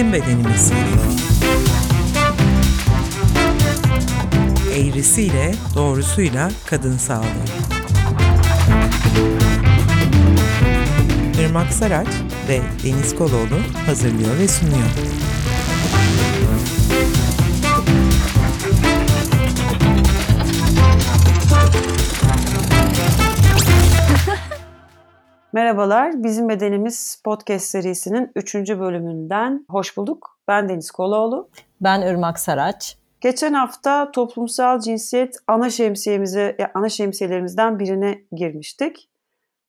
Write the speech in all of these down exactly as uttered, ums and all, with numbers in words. bizim bedenimiz. Eğrisiyle, doğrusuyla kadın sağlığı. Irmak Saraç ve Deniz Koloğlu hazırlıyor ve sunuyor. Merhabalar, Bizim Bedenimiz podcast serisinin üçüncü bölümünden hoş bulduk. Ben Deniz Koloğlu. Ben Irmak Saraç. Geçen hafta toplumsal cinsiyet ana şemsiyemize, ana şemsiyelerimizden birine girmiştik.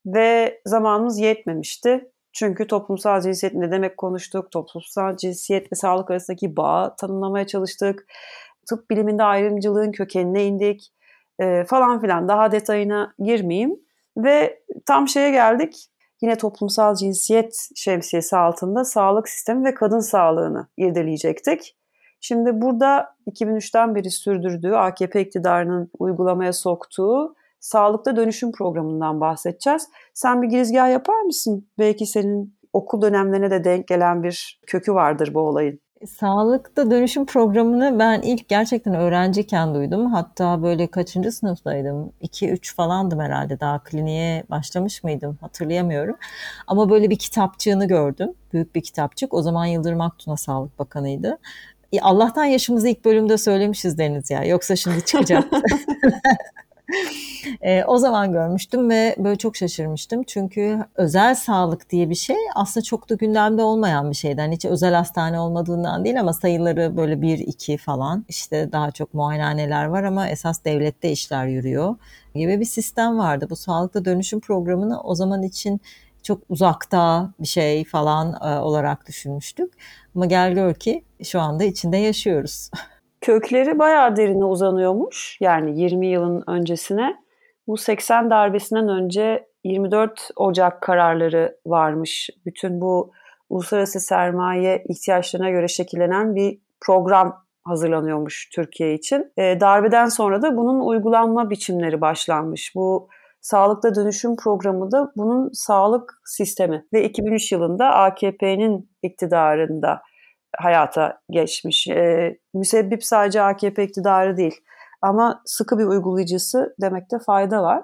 Ve zamanımız yetmemişti. Çünkü toplumsal cinsiyet ne demek konuştuk, toplumsal cinsiyet ve sağlık arasındaki bağı tanımlamaya çalıştık. Tıp biliminde ayrımcılığın kökenine indik e, falan filan, daha detayına girmeyeyim. Ve tam şeye geldik, yine toplumsal cinsiyet şemsiyesi altında sağlık sistemi ve kadın sağlığını irdeleyecektik. Şimdi burada iki bin üçten beri sürdürdüğü, A K P iktidarının uygulamaya soktuğu Sağlıkta Dönüşüm Programı'ndan bahsedeceğiz. Sen bir girizgah yapar mısın? Belki senin okul dönemlerine de denk gelen bir kökü vardır bu olayın. Sağlıkta Dönüşüm Programı'nı ben ilk gerçekten öğrenciyken duydum. Hatta böyle kaçıncı sınıftaydım? iki üç falandım herhalde. Daha kliniğe başlamış mıydım? Hatırlayamıyorum. Ama böyle bir kitapçığını gördüm. Büyük bir kitapçık. O zaman Yıldırım Akdoğan Sağlık Bakanıydı. Allah'tan yaşımızı ilk bölümde söylemişiz Deniz ya. Yoksa şimdi çıkacaktı. E, o zaman görmüştüm ve böyle çok şaşırmıştım. Çünkü özel sağlık diye bir şey aslında çok da gündemde olmayan bir şeyden. Hiç özel hastane olmadığından değil ama sayıları böyle bir iki falan. İşte daha çok muayenehaneler var ama esas devlette işler yürüyor gibi bir sistem vardı. Bu Sağlıkta Dönüşüm Programı'nı o zaman için çok uzakta bir şey falan e, olarak düşünmüştük. Ama gel gör ki şu anda içinde yaşıyoruz. Kökleri bayağı derine uzanıyormuş. Yani yirmi yılın öncesine. Bu seksen darbesinden önce yirmi dört Ocak kararları varmış. Bütün bu uluslararası sermaye ihtiyaçlarına göre şekillenen bir program hazırlanıyormuş Türkiye için. E, darbeden sonra da bunun uygulanma biçimleri başlanmış. Bu Sağlıkta Dönüşüm Programı da bunun sağlık sistemi. Ve iki bin üç yılında A K P'nin iktidarında hayata geçmiş. E, müsebbip sadece A K P iktidarı değil ama sıkı bir uygulayıcısı demekte fayda var.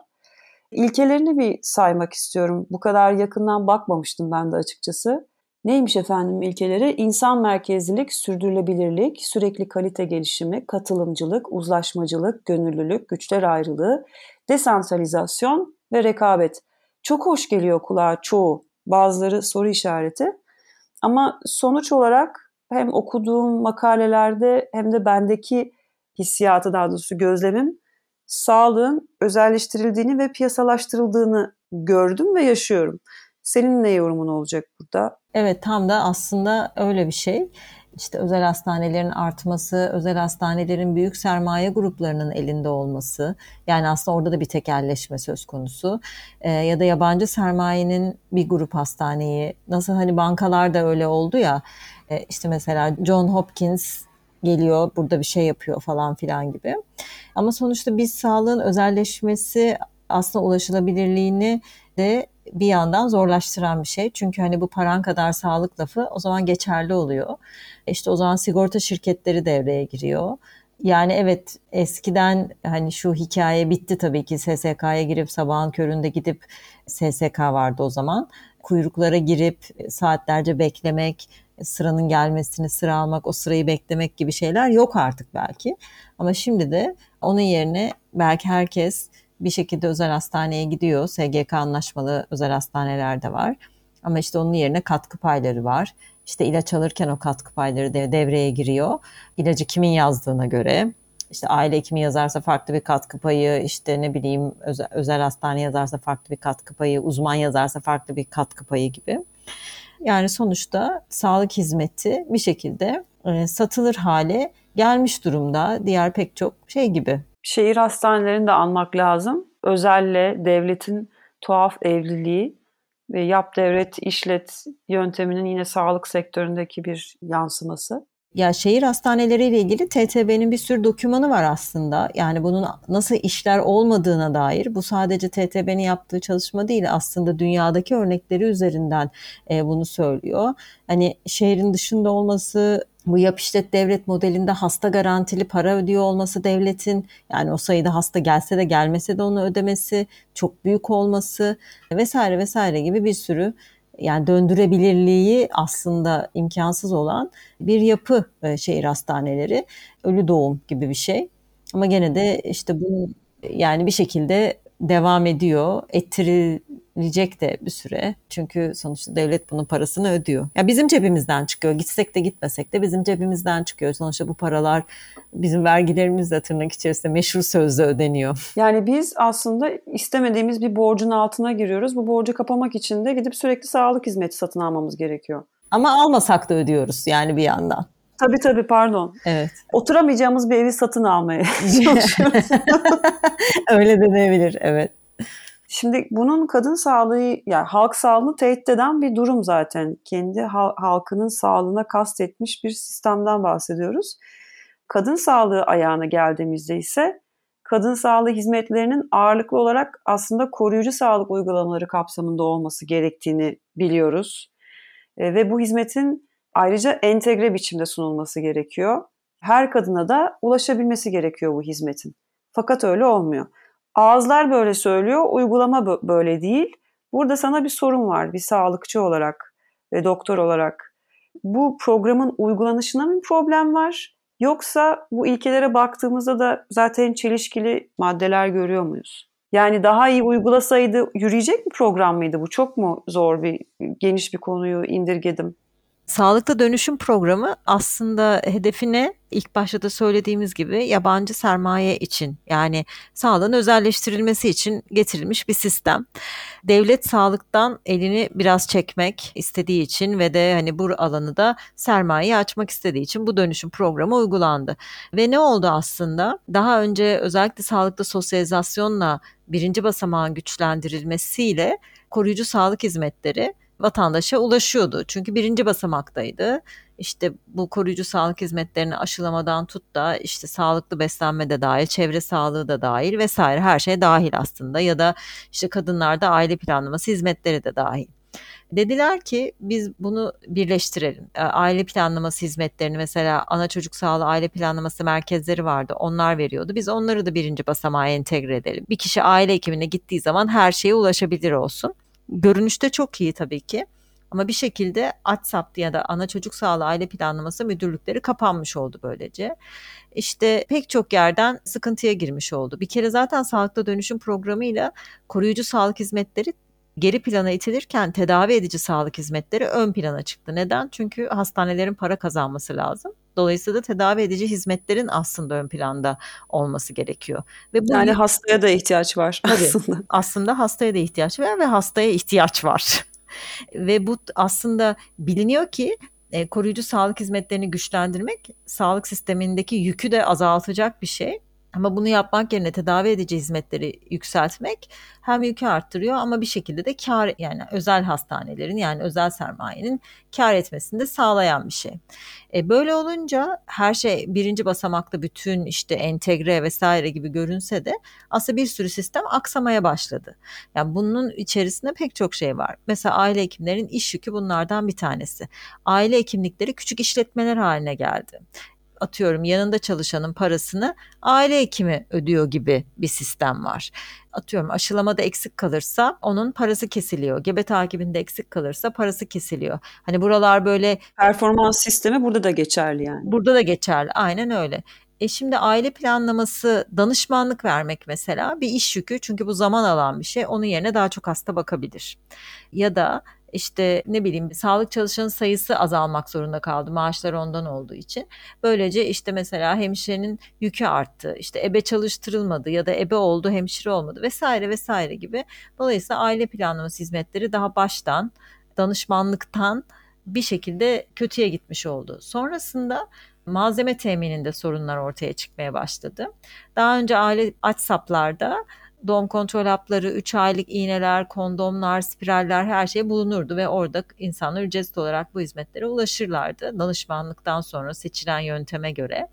İlkelerini bir saymak istiyorum. Bu kadar yakından bakmamıştım ben de açıkçası. Neymiş efendim ilkeleri? İnsan merkezlilik, sürdürülebilirlik, sürekli kalite gelişimi, katılımcılık, uzlaşmacılık, gönüllülük, güçler ayrılığı, desentralizasyon ve rekabet. Çok hoş geliyor kulağa çoğu, bazıları soru işareti. Ama sonuç olarak hem okuduğum makalelerde hem de bendeki hissiyatı, daha doğrusu gözlemim, sağlığın özelleştirildiğini ve piyasalaştırıldığını gördüm ve yaşıyorum. Senin ne yorumun olacak burada? Evet, tam da aslında öyle bir şey. İşte özel hastanelerin artması, özel hastanelerin büyük sermaye gruplarının elinde olması, yani aslında orada da bir tekelleşme söz konusu e, ya da yabancı sermayenin bir grup hastaneyi, nasıl hani bankalar da öyle oldu ya, e, işte mesela John Hopkins geliyor burada bir şey yapıyor falan filan gibi. Ama sonuçta biz sağlığın özelleşmesi aslında ulaşılabilirliğini de bir yandan zorlaştıran bir şey. Çünkü hani bu paran kadar sağlık lafı o zaman geçerli oluyor. İşte o zaman sigorta şirketleri devreye giriyor. Yani evet, eskiden hani şu hikaye bitti tabii ki, S S K'ya girip sabahın köründe gidip, S S K vardı o zaman, kuyruklara girip saatlerce beklemek, sıranın gelmesini, sıra almak, o sırayı beklemek gibi şeyler yok artık belki. Ama şimdi de onun yerine belki herkes bir şekilde özel hastaneye gidiyor. S G K anlaşmalı özel hastaneler de var. Ama işte onun yerine katkı payları var. İşte ilaç alırken o katkı payları de devreye giriyor. İlacı kimin yazdığına göre. İşte aile hekimi yazarsa farklı bir katkı payı, işte ne bileyim özel, özel hastane yazarsa farklı bir katkı payı, uzman yazarsa farklı bir katkı payı gibi. Yani sonuçta sağlık hizmeti bir şekilde e, satılır hale gelmiş durumda. Diğer pek çok şey gibi. Şehir hastanelerini de almak lazım. Özelle devletin tuhaf evliliği ve yap devret işlet yönteminin yine sağlık sektöründeki bir yansıması. Ya şehir hastaneleriyle ilgili T T B'nin bir sürü dokümanı var aslında. Yani bunun nasıl işler olmadığına dair, bu sadece T T B'nin yaptığı çalışma değil aslında, dünyadaki örnekleri üzerinden e, bunu söylüyor. Hani şehrin dışında olması, bu yap işlet devlet modelinde hasta garantili para ödüyor olması devletin, yani o sayıda hasta gelse de gelmese de onu ödemesi, çok büyük olması vesaire vesaire gibi bir sürü, yani döndürebilirliği aslında imkansız olan bir yapı şehir hastaneleri, ölü doğum gibi bir şey. Ama gene de işte bu yani bir şekilde devam ediyor, ettirilecek de bir süre. Çünkü sonuçta devlet bunun parasını ödüyor. Ya bizim cebimizden çıkıyor, gitsek de gitmesek de bizim cebimizden çıkıyor. Sonuçta bu paralar bizim vergilerimizle, tırnak içerisinde meşru sözle, ödeniyor. Yani biz aslında istemediğimiz bir borcun altına giriyoruz. Bu borcu kapamak için de gidip sürekli sağlık hizmeti satın almamız gerekiyor. Ama almasak da ödüyoruz yani bir yandan. Tabii tabii pardon. Evet. Oturamayacağımız bir evi satın almaya çalışıyoruz. Öyle denebilir, evet. Şimdi bunun kadın sağlığı, yani halk sağlığını tehdit eden bir durum zaten. Kendi halkının sağlığına kastetmiş bir sistemden bahsediyoruz. Kadın sağlığı ayağına geldiğimizde ise kadın sağlığı hizmetlerinin ağırlıklı olarak aslında koruyucu sağlık uygulamaları kapsamında olması gerektiğini biliyoruz. E, ve bu hizmetin ayrıca entegre biçimde sunulması gerekiyor. Her kadına da ulaşabilmesi gerekiyor bu hizmetin. Fakat öyle olmuyor. Ağızlar böyle söylüyor, uygulama böyle değil. Burada sana bir sorun var, bir sağlıkçı olarak ve doktor olarak. Bu programın uygulanışına mı problem var? Yoksa bu ilkelere baktığımızda da zaten çelişkili maddeler görüyor muyuz? Yani daha iyi uygulasaydı yürüyecek bir program mıydı? Bu çok mu zor, bir geniş bir konuyu indirgedim? Sağlıkta Dönüşüm Programı aslında hedefine ilk başta da söylediğimiz gibi yabancı sermaye için, yani sağlığın özelleştirilmesi için getirilmiş bir sistem. Devlet sağlıktan elini biraz çekmek istediği için ve de hani bu alanı da sermayeye açmak istediği için bu dönüşüm programı uygulandı. Ve ne oldu aslında? Daha önce özellikle sağlıkta sosyalizasyonla birinci basamağın güçlendirilmesiyle koruyucu sağlık hizmetleri vatandaşa ulaşıyordu. Çünkü birinci basamaktaydı. İşte bu koruyucu sağlık hizmetlerini aşılamadan tut da işte sağlıklı beslenme de dahil, çevre sağlığı da dahil vesaire, her şey dahil aslında, ya da işte kadınlarda aile planlaması hizmetleri de dahil. Dediler ki biz bunu birleştirelim. Aile planlaması hizmetlerini, mesela ana çocuk sağlığı aile planlaması merkezleri vardı. Onlar veriyordu. Biz onları da birinci basamağa entegre edelim. Bir kişi aile hekimine gittiği zaman her şeye ulaşabilir olsun. Görünüşte çok iyi tabii ki, ama bir şekilde A T S A P'tı ya da ana çocuk sağlığı aile planlaması müdürlükleri kapanmış oldu böylece. İşte pek çok yerden sıkıntıya girmiş oldu. Bir kere zaten sağlıkta dönüşüm programıyla koruyucu sağlık hizmetleri geri plana itilirken tedavi edici sağlık hizmetleri ön plana çıktı. Neden? Çünkü hastanelerin para kazanması lazım. Dolayısıyla da tedavi edici hizmetlerin aslında ön planda olması gerekiyor. Ve bu yani hastaya da ihtiyaç var aslında. Aslında hastaya da ihtiyaç var ve hastaya ihtiyaç var. Ve bu aslında biliniyor ki e, koruyucu sağlık hizmetlerini güçlendirmek sağlık sistemindeki yükü de azaltacak bir şey. Ama bunu yapmak yerine tedavi edici hizmetleri yükseltmek hem yükü arttırıyor ama bir şekilde de kar, yani özel hastanelerin, yani özel sermayenin kar etmesini de sağlayan bir şey. E böyle olunca her şey birinci basamakta bütün işte entegre vesaire gibi görünse de aslında bir sürü sistem aksamaya başladı. Yani bunun içerisinde pek çok şey var. Mesela aile hekimlerinin iş yükü bunlardan bir tanesi. Aile hekimlikleri küçük işletmeler haline geldi. Atıyorum yanında çalışanın parasını aile hekimi ödüyor gibi bir sistem var. Atıyorum aşılamada eksik kalırsa onun parası kesiliyor. Gebe takibinde eksik kalırsa parası kesiliyor. Hani buralar böyle... Performans sistemi burada da geçerli yani. Burada da geçerli, aynen öyle. E şimdi aile planlaması, danışmanlık vermek mesela bir iş yükü. Çünkü bu zaman alan bir şey. Onun yerine daha çok hasta bakabilir. Ya da İşte ne bileyim sağlık çalışanın sayısı azalmak zorunda kaldı. Maaşlar ondan olduğu için. Böylece işte mesela hemşirenin yükü arttı. İşte ebe çalıştırılmadı ya da ebe oldu hemşire olmadı vesaire vesaire gibi. Dolayısıyla aile planlaması hizmetleri daha baştan, danışmanlıktan bir şekilde kötüye gitmiş oldu. Sonrasında malzeme temininde sorunlar ortaya çıkmaya başladı. Daha önce aile A T S A P'larda doğum kontrol hapları, üç aylık iğneler, kondomlar, spiraller, her şey bulunurdu ve orada insanlar ücretsiz olarak bu hizmetlere ulaşırlardı. Danışmanlıktan sonra seçilen yönteme göre.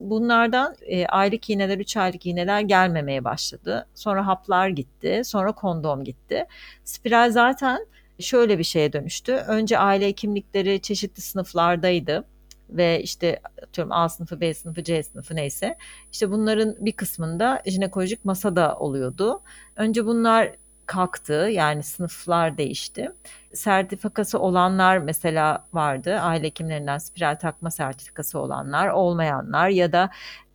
Bunlardan e, aylık iğneler, üç aylık iğneler gelmemeye başladı. Sonra haplar gitti, sonra kondom gitti. Spiral zaten şöyle bir şeye dönüştü. Önce aile hekimlikleri çeşitli sınıflardaydı. Ve işte atıyorum A sınıfı, B sınıfı, C sınıfı neyse. İşte bunların bir kısmında jinekolojik masada oluyordu. Önce bunlar kalktı, yani sınıflar değişti. Sertifikası olanlar mesela vardı. Aile hekimlerinden spiral takma sertifikası olanlar, olmayanlar ya da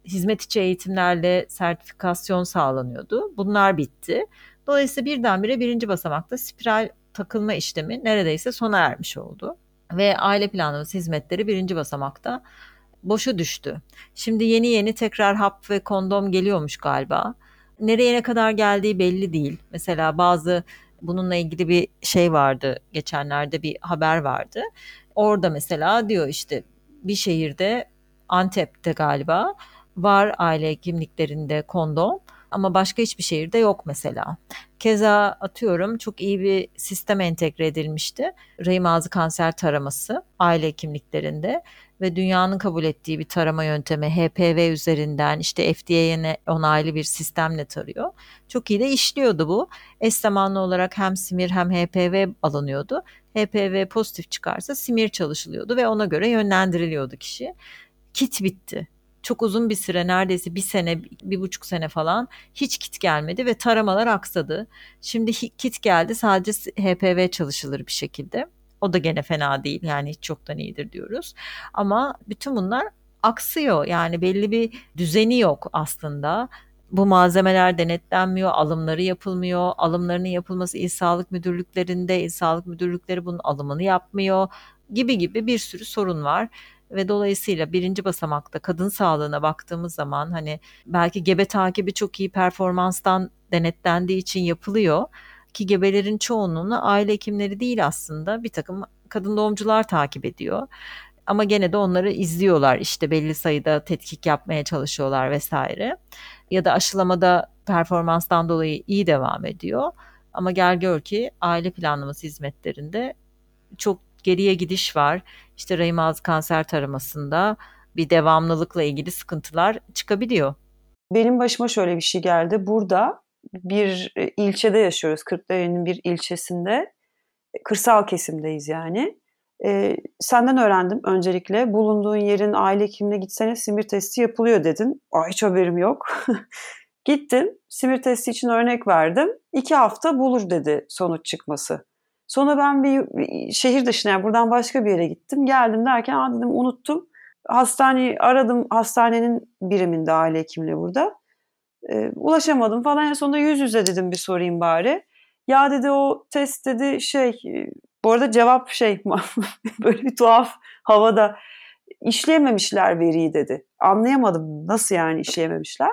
hizmet içi eğitimlerle sertifikasyon sağlanıyordu. Bunlar bitti. Dolayısıyla birdenbire birinci basamakta spiral takılma işlemi neredeyse sona ermiş oldu. Ve aile planlaması hizmetleri birinci basamakta boşa düştü. Şimdi yeni yeni tekrar hap ve kondom geliyormuş galiba. Nereye ne kadar geldiği belli değil. Mesela bazı bununla ilgili bir şey vardı. Geçenlerde bir haber vardı. Orada mesela diyor işte bir şehirde, Antep'te galiba var aile hekimliklerinde kondom. Ama başka hiçbir şehirde yok mesela. Keza atıyorum çok iyi bir sistem entegre edilmişti. Rahim ağzı kanser taraması aile hekimliklerinde ve dünyanın kabul ettiği bir tarama yöntemi H P V üzerinden işte F D A'ye onaylı bir sistemle tarıyor. Çok iyi de işliyordu bu. Eş zamanlı olarak hem simir hem H P V alınıyordu. H P V pozitif çıkarsa simir çalışılıyordu ve ona göre yönlendiriliyordu kişi. Kit bitti. Çok uzun bir süre, neredeyse bir sene, bir buçuk sene falan hiç kit gelmedi ve taramalar aksadı. Şimdi kit geldi, sadece H P V çalışılır bir şekilde. O da gene fena değil, yani hiç çoktan iyidir diyoruz. Ama bütün bunlar aksıyor, yani belli bir düzeni yok aslında. Bu malzemeler denetlenmiyor, alımları yapılmıyor. Alımlarının yapılması İl Sağlık Müdürlüklerinde, İl Sağlık Müdürlükleri bunun alımını yapmıyor gibi gibi bir sürü sorun var. Ve dolayısıyla birinci basamakta kadın sağlığına baktığımız zaman hani belki gebe takibi çok iyi performanstan denetlendiği için yapılıyor ki gebelerin çoğunluğunu aile hekimleri değil aslında bir takım kadın doğumcular takip ediyor. Ama gene de onları izliyorlar, işte belli sayıda tetkik yapmaya çalışıyorlar vesaire ya da aşılamada performanstan dolayı iyi devam ediyor. Ama gel gör ki aile planlaması hizmetlerinde çok geriye gidiş var. İşte rahim ağzı kanser taramasında bir devamlılıkla ilgili sıkıntılar çıkabiliyor. Benim başıma şöyle bir şey geldi. Burada bir ilçede yaşıyoruz. Kırklareli'nin bir ilçesinde. Kırsal kesimdeyiz yani. Ee, senden öğrendim öncelikle. Bulunduğun yerin aile hekimine gitsene simir testi yapılıyor dedin. Ay hiç haberim yok. Gittim. Simir testi için örnek verdim. İki hafta bulur dedi sonuç çıkması. Sonra ben bir şehir dışına, yani buradan başka bir yere gittim. Geldim derken aa dedim unuttum. Hastaneyi aradım. Hastanenin biriminde aile hekimliği burada. E, ulaşamadım falan. En sonunda yüz yüze dedim bir sorayım bari. Ya dedi o test dedi şey, bu arada cevap şey böyle bir tuhaf havada. İşleyememişler veriyi dedi. Anlayamadım nasıl yani işleyememişler.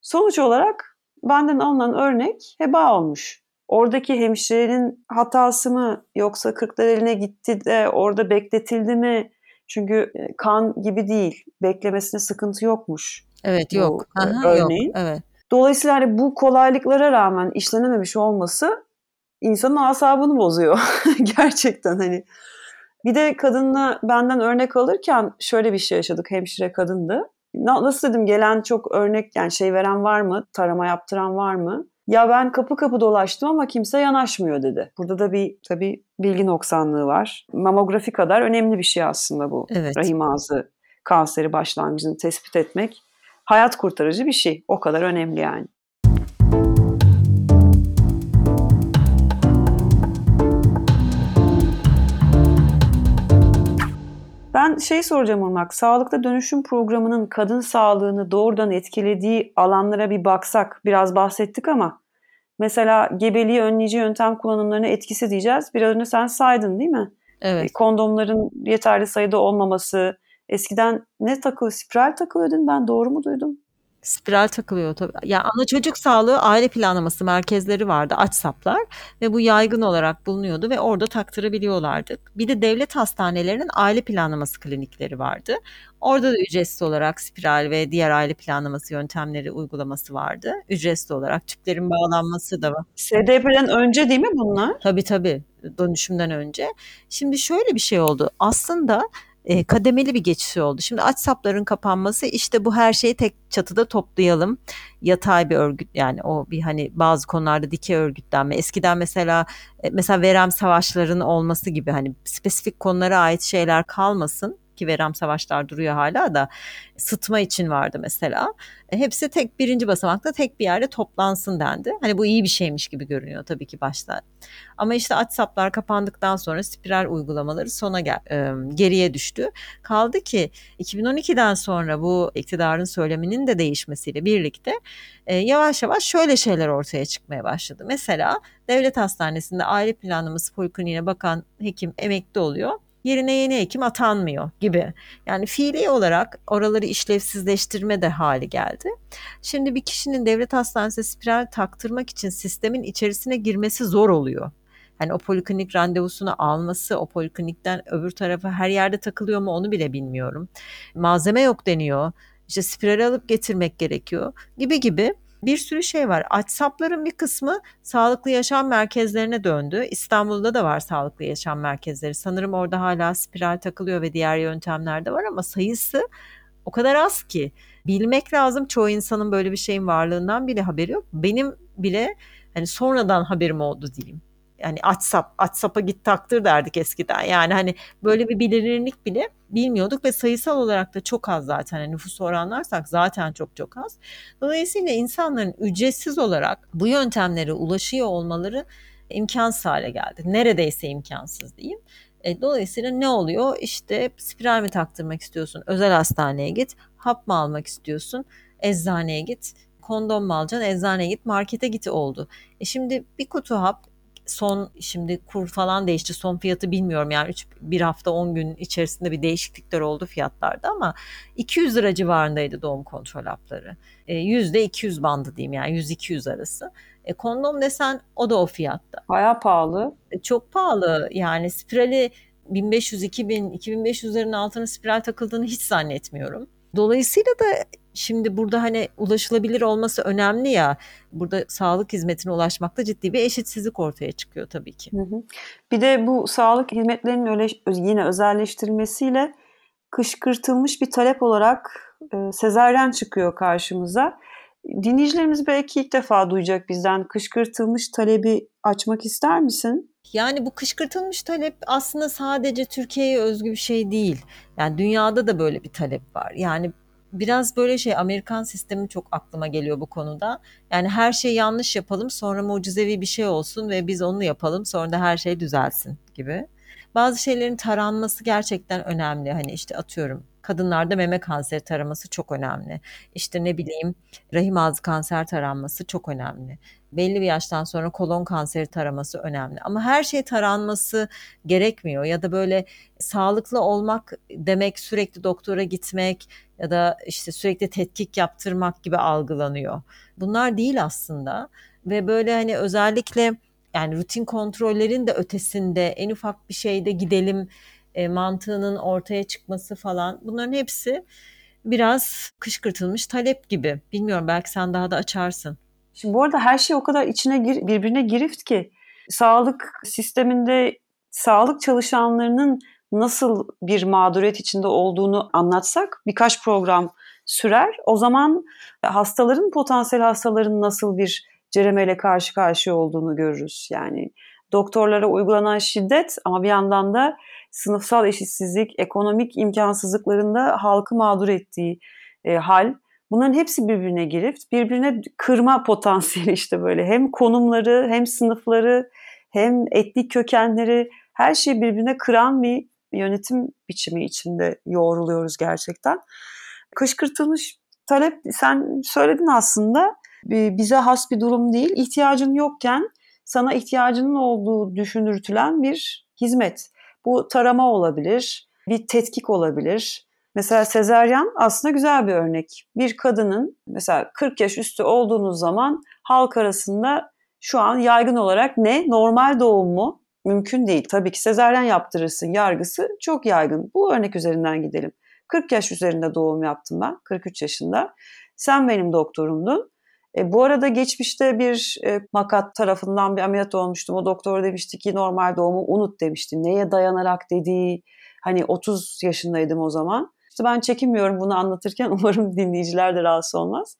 Sonuç olarak benden alınan örnek heba olmuş. Oradaki hemşirenin hatası mı yoksa Kırklareli'ne gitti de orada bekletildi mi? Çünkü kan gibi değil. Beklemesine sıkıntı yokmuş. Evet yok. Bu, aha, örneğin. Yok, evet. Dolayısıyla hani bu kolaylıklara rağmen işlenememiş olması insanın asabını bozuyor. Gerçekten hani. Bir de kadınla benden örnek alırken şöyle bir şey yaşadık. Hemşire kadındı. Nasıl dedim gelen çok örnek yani şey veren var mı? Tarama yaptıran var mı? Ya ben kapı kapı dolaştım ama kimse yanaşmıyor dedi. Burada da bir tabii bilgi noksanlığı var. Mamografi kadar önemli bir şey aslında bu. Evet. Rahim ağzı kanseri başlangıcını tespit etmek hayat kurtarıcı bir şey. O kadar önemli yani. Ben şey soracağım Irmak, Sağlıkta Dönüşüm Programı'nın kadın sağlığını doğrudan etkilediği alanlara bir baksak, biraz bahsettik ama mesela gebeliği önleyici yöntem kullanımlarına etkisi diyeceğiz. Biraz önce sen saydın değil mi? Evet. Kondomların yeterli sayıda olmaması, eskiden ne takılı, spiral takılıyordun, ben doğru mu duydum? Spiral takılıyor tabii. Ya ana çocuk sağlığı aile planlaması merkezleri vardı, AÇSAP'lar, ve bu yaygın olarak bulunuyordu ve orada taktırabiliyorlardı. Bir de devlet hastanelerinin aile planlaması klinikleri vardı. Orada da ücretsiz olarak spiral ve diğer aile planlaması yöntemleri uygulaması vardı. Ücretsiz olarak tüplerin bağlanması da var. S D P'den önce değil mi bunlar? Tabii tabii, dönüşümden önce. Şimdi şöyle bir şey oldu. Aslında E, kademeli bir geçiş oldu. Şimdi AÇSAP'ların kapanması, işte bu her şeyi tek çatıda toplayalım, yatay bir örgüt, yani o bir hani bazı konularda dikey örgütlenme. Eskiden mesela mesela verem savaşlarının olması gibi, hani spesifik konulara ait şeyler kalmasın ki verem savaşlar duruyor hala da, sıtma için vardı mesela. E, hepsi tek birinci basamakta tek bir yerde toplansın dendi. Hani bu iyi bir şeymiş gibi görünüyor tabii ki başta. Ama işte AÇSAP'lar kapandıktan sonra spiral uygulamaları sona gel- e, geriye düştü. Kaldı ki iki bin on ikiden sonra bu iktidarın söyleminin de değişmesiyle birlikte e, yavaş yavaş şöyle şeyler ortaya çıkmaya başladı. Mesela devlet hastanesinde aile planlaması polikliniğine bakan hekim emekli oluyor. Yerine yeni hekim atanmıyor gibi. Yani fiili olarak oraları işlevsizleştirme de hali geldi. Şimdi bir kişinin devlet hastanesine spiral taktırmak için sistemin içerisine girmesi zor oluyor. Yani o poliklinik randevusunu alması, o poliklinikten öbür tarafa her yerde takılıyor mu onu bile bilmiyorum. Malzeme yok deniyor, işte spiral alıp getirmek gerekiyor gibi gibi. Bir sürü şey var. AÇSAP'ların bir kısmı sağlıklı yaşam merkezlerine döndü. İstanbul'da da var sağlıklı yaşam merkezleri. Sanırım orada hala spiral takılıyor ve diğer yöntemler de var ama sayısı o kadar az ki. Bilmek lazım, çoğu insanın böyle bir şeyin varlığından bile haberi yok. Benim bile hani sonradan haberim oldu diyeyim. Yani AÇSAP, AÇSAP'a git taktır derdik eskiden. Yani hani böyle bir bilinirlik bile bilmiyorduk ve sayısal olarak da çok az zaten. Yani nüfusu oranlarsak zaten çok çok az. Dolayısıyla insanların ücretsiz olarak bu yöntemlere ulaşıyor olmaları imkansız hale geldi. Neredeyse imkansız diyeyim. Dolayısıyla ne oluyor? İşte spiral mi taktırmak istiyorsun? Özel hastaneye git. Hap mı almak istiyorsun? Eczaneye git. Kondom mu alacaksın? Eczaneye git. Markete git oldu. E şimdi bir kutu hap, son, şimdi kur falan değişti, son fiyatı bilmiyorum yani üç, bir hafta on gün içerisinde bir değişiklikler oldu fiyatlarda ama iki yüz lira civarındaydı doğum kontrol hapları. E, yüzde iki yüz bandı diyeyim, yani yüz iki yüz arası. E, kondom desen o da o fiyatta. Bayağı pahalı. E, çok pahalı yani, spirali bin beş yüz, iki bin, iki bin beş yüzlerin altına spiral takıldığını hiç zannetmiyorum. Dolayısıyla da şimdi burada hani ulaşılabilir olması önemli ya. Burada sağlık hizmetine ulaşmakta ciddi bir eşitsizlik ortaya çıkıyor tabii ki. Hı hı. Bir de bu sağlık hizmetlerinin öyle yine özelleştirilmesiyle kışkırtılmış bir talep olarak e, sezaryen çıkıyor karşımıza. Dinleyicilerimiz belki ilk defa duyacak bizden. Kışkırtılmış talebi açmak ister misin? Yani bu kışkırtılmış talep aslında sadece Türkiye'ye özgü bir şey değil. Yani dünyada da böyle bir talep var. Yani biraz böyle şey, Amerikan sistemi çok aklıma geliyor bu konuda. Yani her şeyi yanlış yapalım, sonra mucizevi bir şey olsun ve biz onu yapalım, sonra da her şey düzelsin gibi. Bazı şeylerin taranması gerçekten önemli. Hani işte atıyorum kadınlarda meme kanseri taraması çok önemli. İşte ne bileyim rahim ağzı kanser taranması çok önemli. Belli bir yaştan sonra kolon kanseri taraması önemli. Ama her şey taranması gerekmiyor. Ya da böyle sağlıklı olmak demek sürekli doktora gitmek ya da işte sürekli tetkik yaptırmak gibi algılanıyor. Bunlar değil aslında. Ve böyle hani özellikle yani rutin kontrollerin de ötesinde en ufak bir şeyde gidelim e, mantığının ortaya çıkması falan, bunların hepsi biraz kışkırtılmış talep gibi. Bilmiyorum, belki sen daha da açarsın. Şimdi bu arada her şey o kadar içine gir, birbirine girift ki sağlık sisteminde sağlık çalışanlarının nasıl bir mağduriyet içinde olduğunu anlatsak birkaç program sürer. O zaman hastaların, potansiyel hastaların nasıl bir ceremeyle karşı karşıya olduğunu görürüz. Yani doktorlara uygulanan şiddet ama bir yandan da sınıfsal eşitsizlik, ekonomik imkansızlıkların da halkı mağdur ettiği e, hal. Bunların hepsi birbirine girift, birbirine kırma potansiyeli işte böyle. Hem konumları, hem sınıfları, hem etnik kökenleri, her şeyi birbirine kıran bir yönetim biçimi içinde yoğruluyoruz gerçekten. Kışkırtılmış talep, sen söyledin aslında, bize has bir durum değil. İhtiyacın yokken sana ihtiyacının olduğu düşünürtülen bir hizmet. Bu tarama olabilir, bir tetkik olabilir. Mesela sezaryen aslında güzel bir örnek. Bir kadının mesela kırk yaş üstü olduğunuz zaman halk arasında şu an yaygın olarak ne? Normal doğum mu? Mümkün değil. Tabii ki sezaryen yaptırırsın yargısı çok yaygın. Bu örnek üzerinden gidelim. kırk yaş üzerinde doğum yaptım ben, kırk üç yaşında. Sen benim doktorumdun. E, bu arada geçmişte bir e, makat tarafından bir ameliyat olmuştum. O doktor demişti ki normal doğumu unut demişti. Neye dayanarak dediği, hani otuz yaşındaydım o zaman. İşte ben çekinmiyorum bunu anlatırken, umarım dinleyiciler de rahatsız olmaz.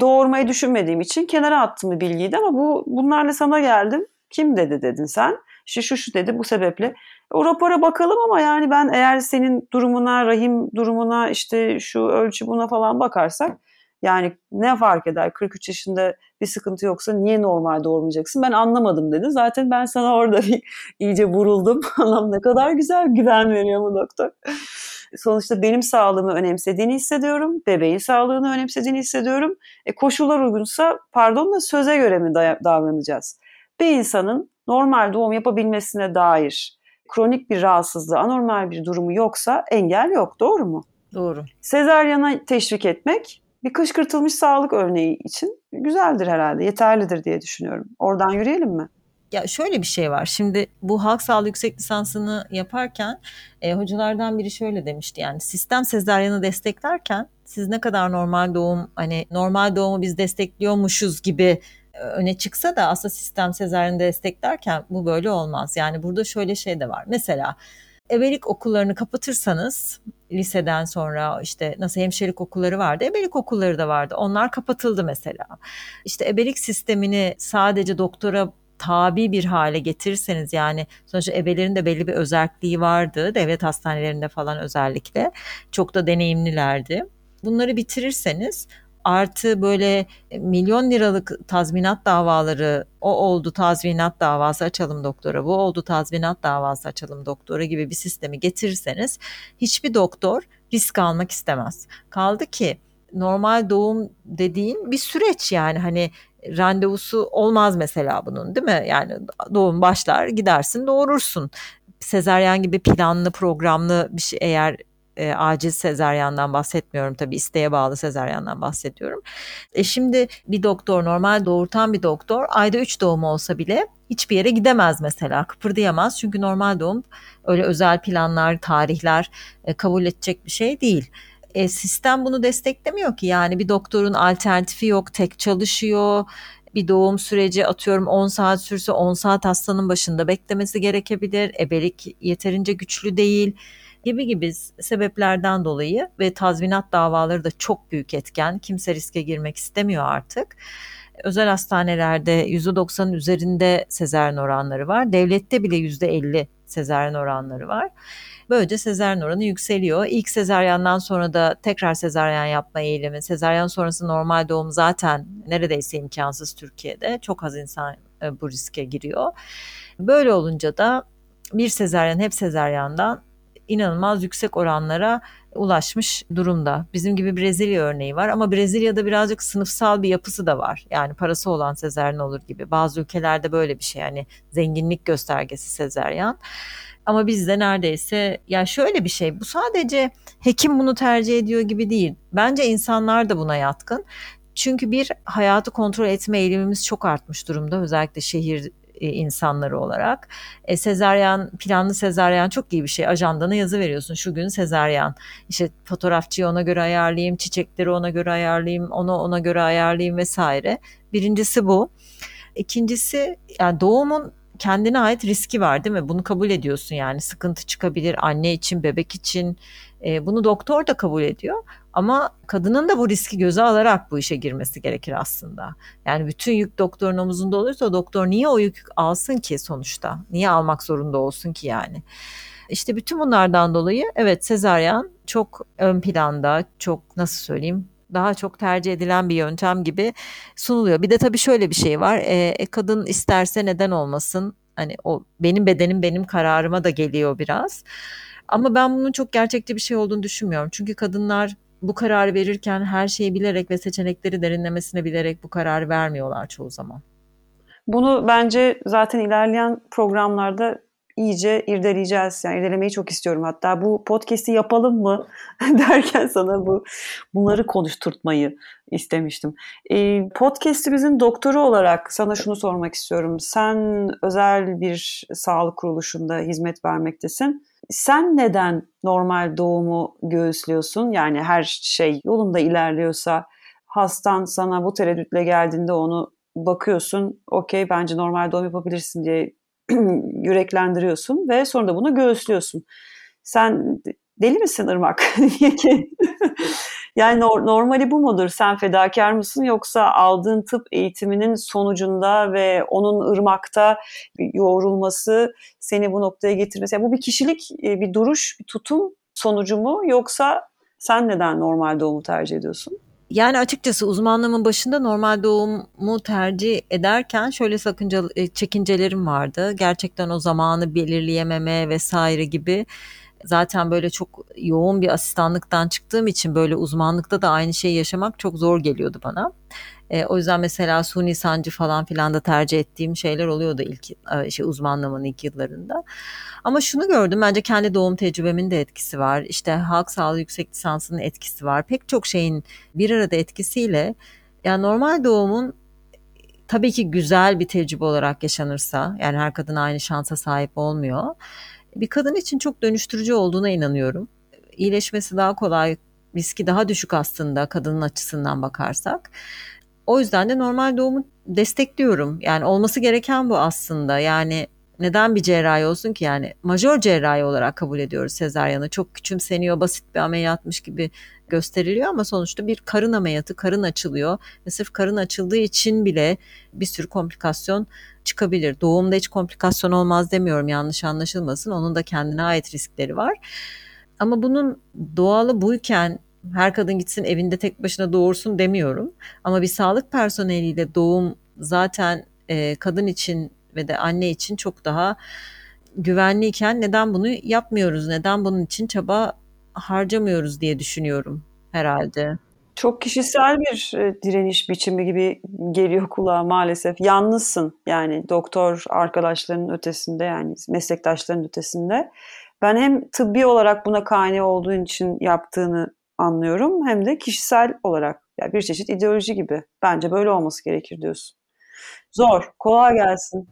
Doğurmayı düşünmediğim için kenara attım bir bilgiydi ama bu bunlarla sana geldim. Kim dedi dedin sen? İşte şu şu dedi bu sebeple. O rapora bakalım ama yani ben eğer senin durumuna, rahim durumuna, işte şu ölçü buna falan bakarsak yani ne fark eder? kırk üç yaşında bir sıkıntı yoksa niye normal doğurmayacaksın? Ben anlamadım dedi. Zaten ben sana orada bir iyice vuruldum. Anam ne kadar güzel güven veriyor bu doktor. Sonuçta benim sağlığımı önemsediğini hissediyorum. Bebeğin sağlığını önemsediğini hissediyorum. E koşullar uygunsa pardon da söze göre mi davranacağız? Bir insanın normal doğum yapabilmesine dair kronik bir rahatsızlığı, anormal bir durumu yoksa engel yok. Doğru mu? Doğru. Sezaryana teşvik etmek bir kışkırtılmış sağlık örneği için güzeldir herhalde, yeterlidir diye düşünüyorum. Oradan yürüyelim mi? Ya şöyle bir şey var. Şimdi bu halk sağlığı yüksek lisansını yaparken e, hocalardan biri şöyle demişti. Yani sistem sezaryanı desteklerken siz ne kadar normal doğum, hani normal doğumu biz destekliyormuşuz gibi öne çıksa da aslında sistem sezaryanı desteklerken bu böyle olmaz. Yani burada şöyle şey de var. Mesela ebelik okullarını kapatırsanız liseden sonra, işte nasıl hemşirelik okulları vardı, ebelik okulları da vardı. Onlar kapatıldı mesela. İşte ebelik sistemini sadece doktora tabi bir hale getirirseniz, yani sonuçta ebelerin de belli bir özerkliği vardı. Devlet hastanelerinde falan özellikle çok da deneyimlilerdi. Bunları bitirirseniz artı böyle milyon liralık tazminat davaları, o oldu tazminat davası açalım doktora, bu oldu tazminat davası açalım doktora gibi bir sistemi getirirseniz hiçbir doktor risk almak istemez. Kaldı ki normal doğum dediğin bir süreç, yani hani randevusu olmaz mesela bunun, değil mi? Yani doğum başlar, gidersin, doğurursun. Sezaryen gibi planlı programlı bir şey, eğer E, acil sezaryandan bahsetmiyorum tabii, isteğe bağlı sezaryandan bahsediyorum. E şimdi bir doktor, normal doğurtan bir doktor ayda üç doğum olsa bile hiçbir yere gidemez mesela, kıpırdayamaz. Çünkü normal doğum öyle özel planlar, tarihler e, kabul edecek bir şey değil. E, sistem bunu desteklemiyor ki, yani bir doktorun alternatifi yok, tek çalışıyor. Bir doğum süreci atıyorum on saat sürse on saat hastanın başında beklemesi gerekebilir. Ebelik yeterince güçlü değil gibi gibi sebeplerden dolayı ve tazminat davaları da çok büyük etken. Kimse riske girmek istemiyor artık. Özel hastanelerde yüzde doksanın üzerinde sezaryen oranları var. Devlette bile yüzde elli sezaryen oranları var. Böylece sezaryen oranı yükseliyor. İlk sezaryandan sonra da tekrar sezaryen yapma eğilimi. Sezaryen sonrası normal doğum zaten neredeyse imkansız Türkiye'de. Çok az insan bu riske giriyor. Böyle olunca da bir sezaryen hep sezaryandan inanılmaz yüksek oranlara ulaşmış durumda. Bizim gibi Brezilya örneği var ama Brezilya'da birazcık sınıfsal bir yapısı da var. Yani parası olan sezaryen olur gibi. Bazı ülkelerde böyle bir şey, yani zenginlik göstergesi sezaryen. Ama bizde neredeyse, ya şöyle bir şey, bu sadece hekim bunu tercih ediyor gibi değil. Bence insanlar da buna yatkın. Çünkü bir, hayatı kontrol etme eğilimimiz çok artmış durumda, özellikle şehir insanları olarak. E, sezaryen, planlı sezaryen çok iyi bir şey. Ajandana yazı veriyorsun. Şu gün sezaryen. İşte fotoğrafçıyı ona göre ayarlayayım, çiçekleri ona göre ayarlayayım, onu ona göre ayarlayayım vesaire. Birincisi bu. İkincisi, yani doğumun kendine ait riski var, değil mi? Bunu kabul ediyorsun yani. Sıkıntı çıkabilir anne için, bebek için. E, bunu doktor da kabul ediyor. Ama kadının da bu riski göze alarak bu işe girmesi gerekir aslında. Yani bütün yük doktorun omuzunda olursa doktor niye o yük alsın ki sonuçta? Niye almak zorunda olsun ki yani? İşte bütün bunlardan dolayı evet, sezaryen çok ön planda, çok nasıl söyleyeyim, daha çok tercih edilen bir yöntem gibi sunuluyor. Bir de tabii şöyle bir şey var. E, kadın isterse neden olmasın? Hani o benim bedenim, benim kararıma da geliyor biraz. Ama ben bunun çok gerçekçi bir şey olduğunu düşünmüyorum. Çünkü kadınlar bu kararı verirken her şeyi bilerek ve seçenekleri derinlemesine bilerek bu kararı vermiyorlar çoğu zaman. Bunu bence zaten ilerleyen programlarda iyice irdeleyeceğiz. Yani irdelemeyi çok istiyorum. Hatta bu podcast'i yapalım mı derken sana bu bunları konuşturtmayı istemiştim. E, podcast'imizin doktoru olarak sana şunu sormak istiyorum. Sen özel bir sağlık kuruluşunda hizmet vermektesin. Sen neden normal doğumu göğüslüyorsun? Yani her şey yolunda ilerliyorsa hastan sana bu tereddütle geldiğinde onu bakıyorsun. Okey, bence normal doğum yapabilirsin diye yüreklendiriyorsun ve sonra da bunu göğüslüyorsun. Sen deli misin Irmak? Yani normali bu mudur? Sen fedakar mısın, yoksa aldığın tıp eğitiminin sonucunda ve onun Irmak'ta yoğrulması seni bu noktaya getirmesi? Yani bu bir kişilik, bir duruş, bir tutum sonucu mu, yoksa sen neden normal doğumu tercih ediyorsun? Yani açıkçası uzmanlığımın başında normal doğumu tercih ederken şöyle sakıncalı çekincelerim vardı. Gerçekten o zamanı belirleyememe vesaire gibi. Zaten böyle çok yoğun bir asistanlıktan çıktığım için böyle uzmanlıkta da aynı şeyi yaşamak çok zor geliyordu bana. E, o yüzden mesela suni sancı falan filan da tercih ettiğim şeyler oluyordu ilk e, şey uzmanlamanın ilk yıllarında. Ama şunu gördüm, bence kendi doğum tecrübemin de etkisi var. İşte halk sağlığı yüksek lisansının etkisi var. Pek çok şeyin bir arada etkisiyle yani normal doğumun tabii ki güzel bir tecrübe olarak yaşanırsa, yani her kadın aynı şansa sahip olmuyor, bir kadın için çok dönüştürücü olduğuna inanıyorum. İyileşmesi daha kolay, riski daha düşük aslında kadının açısından bakarsak. O yüzden de normal doğumu destekliyorum. Yani olması gereken bu aslında. Yani neden bir cerrahi olsun ki? Yani majör cerrahi olarak kabul ediyoruz sezaryanı. Çok küçümseniyor, basit bir ameliyatmış gibi gösteriliyor ama sonuçta bir karın ameliyatı, karın açılıyor. Ve sırf karın açıldığı için bile bir sürü komplikasyon çıkabilir. Doğumda hiç komplikasyon olmaz demiyorum, yanlış anlaşılmasın. Onun da kendine ait riskleri var. Ama bunun doğalı buyken her kadın gitsin evinde tek başına doğursun demiyorum. Ama bir sağlık personeliyle doğum zaten e, kadın için ve de anne için çok daha güvenliyken neden bunu yapmıyoruz? Neden bunun için çaba harcamıyoruz diye düşünüyorum herhalde. Çok kişisel bir direniş biçimi gibi geliyor kulağa maalesef. Yalnızsın yani, doktor arkadaşlarının ötesinde, yani meslektaşlarının ötesinde. Ben hem tıbbi olarak buna kani olduğun için yaptığını anlıyorum, hem de kişisel olarak, yani bir çeşit ideoloji gibi. Bence böyle olması gerekir diyorsun. Zor, kolay gelsin.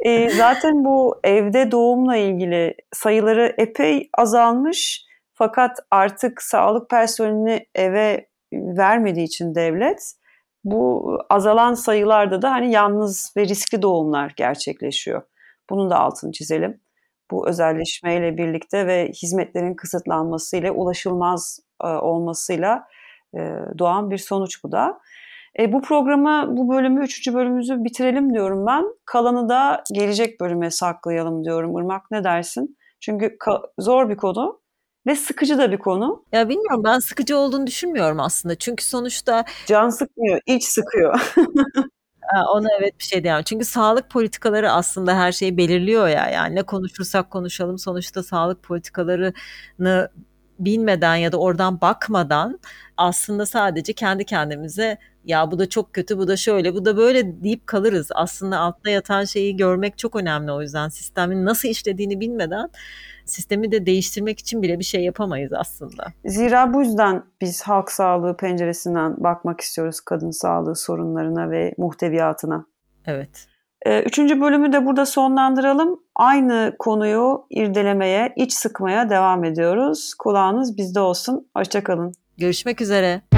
e, zaten bu evde doğumla ilgili sayıları epey azalmış. Fakat artık sağlık personelini eve vermediği için devlet, bu azalan sayılarda da hani yalnız ve riskli doğumlar gerçekleşiyor. Bunun da altını çizelim. Bu özelleşmeyle birlikte ve hizmetlerin kısıtlanmasıyla, ulaşılmaz olmasıyla doğan bir sonuç bu da. E, bu programı, bu bölümü, üçüncü bölümümüzü bitirelim diyorum ben. Kalanı da gelecek bölüme saklayalım diyorum. Irmak, ne dersin? Çünkü ka- zor bir konu. Ve sıkıcı da bir konu. Ya bilmiyorum, ben sıkıcı olduğunu düşünmüyorum aslında. Çünkü sonuçta... Can sıkmıyor, iç sıkıyor. Ona evet bir şey diyemem. Çünkü sağlık politikaları aslında her şeyi belirliyor ya. Yani ne konuşursak konuşalım sonuçta sağlık politikalarını bilmeden ya da oradan bakmadan aslında sadece kendi kendimize ya bu da çok kötü, bu da şöyle, bu da böyle deyip kalırız. Aslında altta yatan şeyi görmek çok önemli, o yüzden sistemin nasıl işlediğini bilmeden sistemi de değiştirmek için bile bir şey yapamayız aslında. Zira bu yüzden biz halk sağlığı penceresinden bakmak istiyoruz kadın sağlığı sorunlarına ve muhteviyatına. Evet. Üçüncü bölümü de burada sonlandıralım. Aynı konuyu irdelemeye, iç sıkmaya devam ediyoruz. Kulağınız bizde olsun. Hoşça kalın. Görüşmek üzere.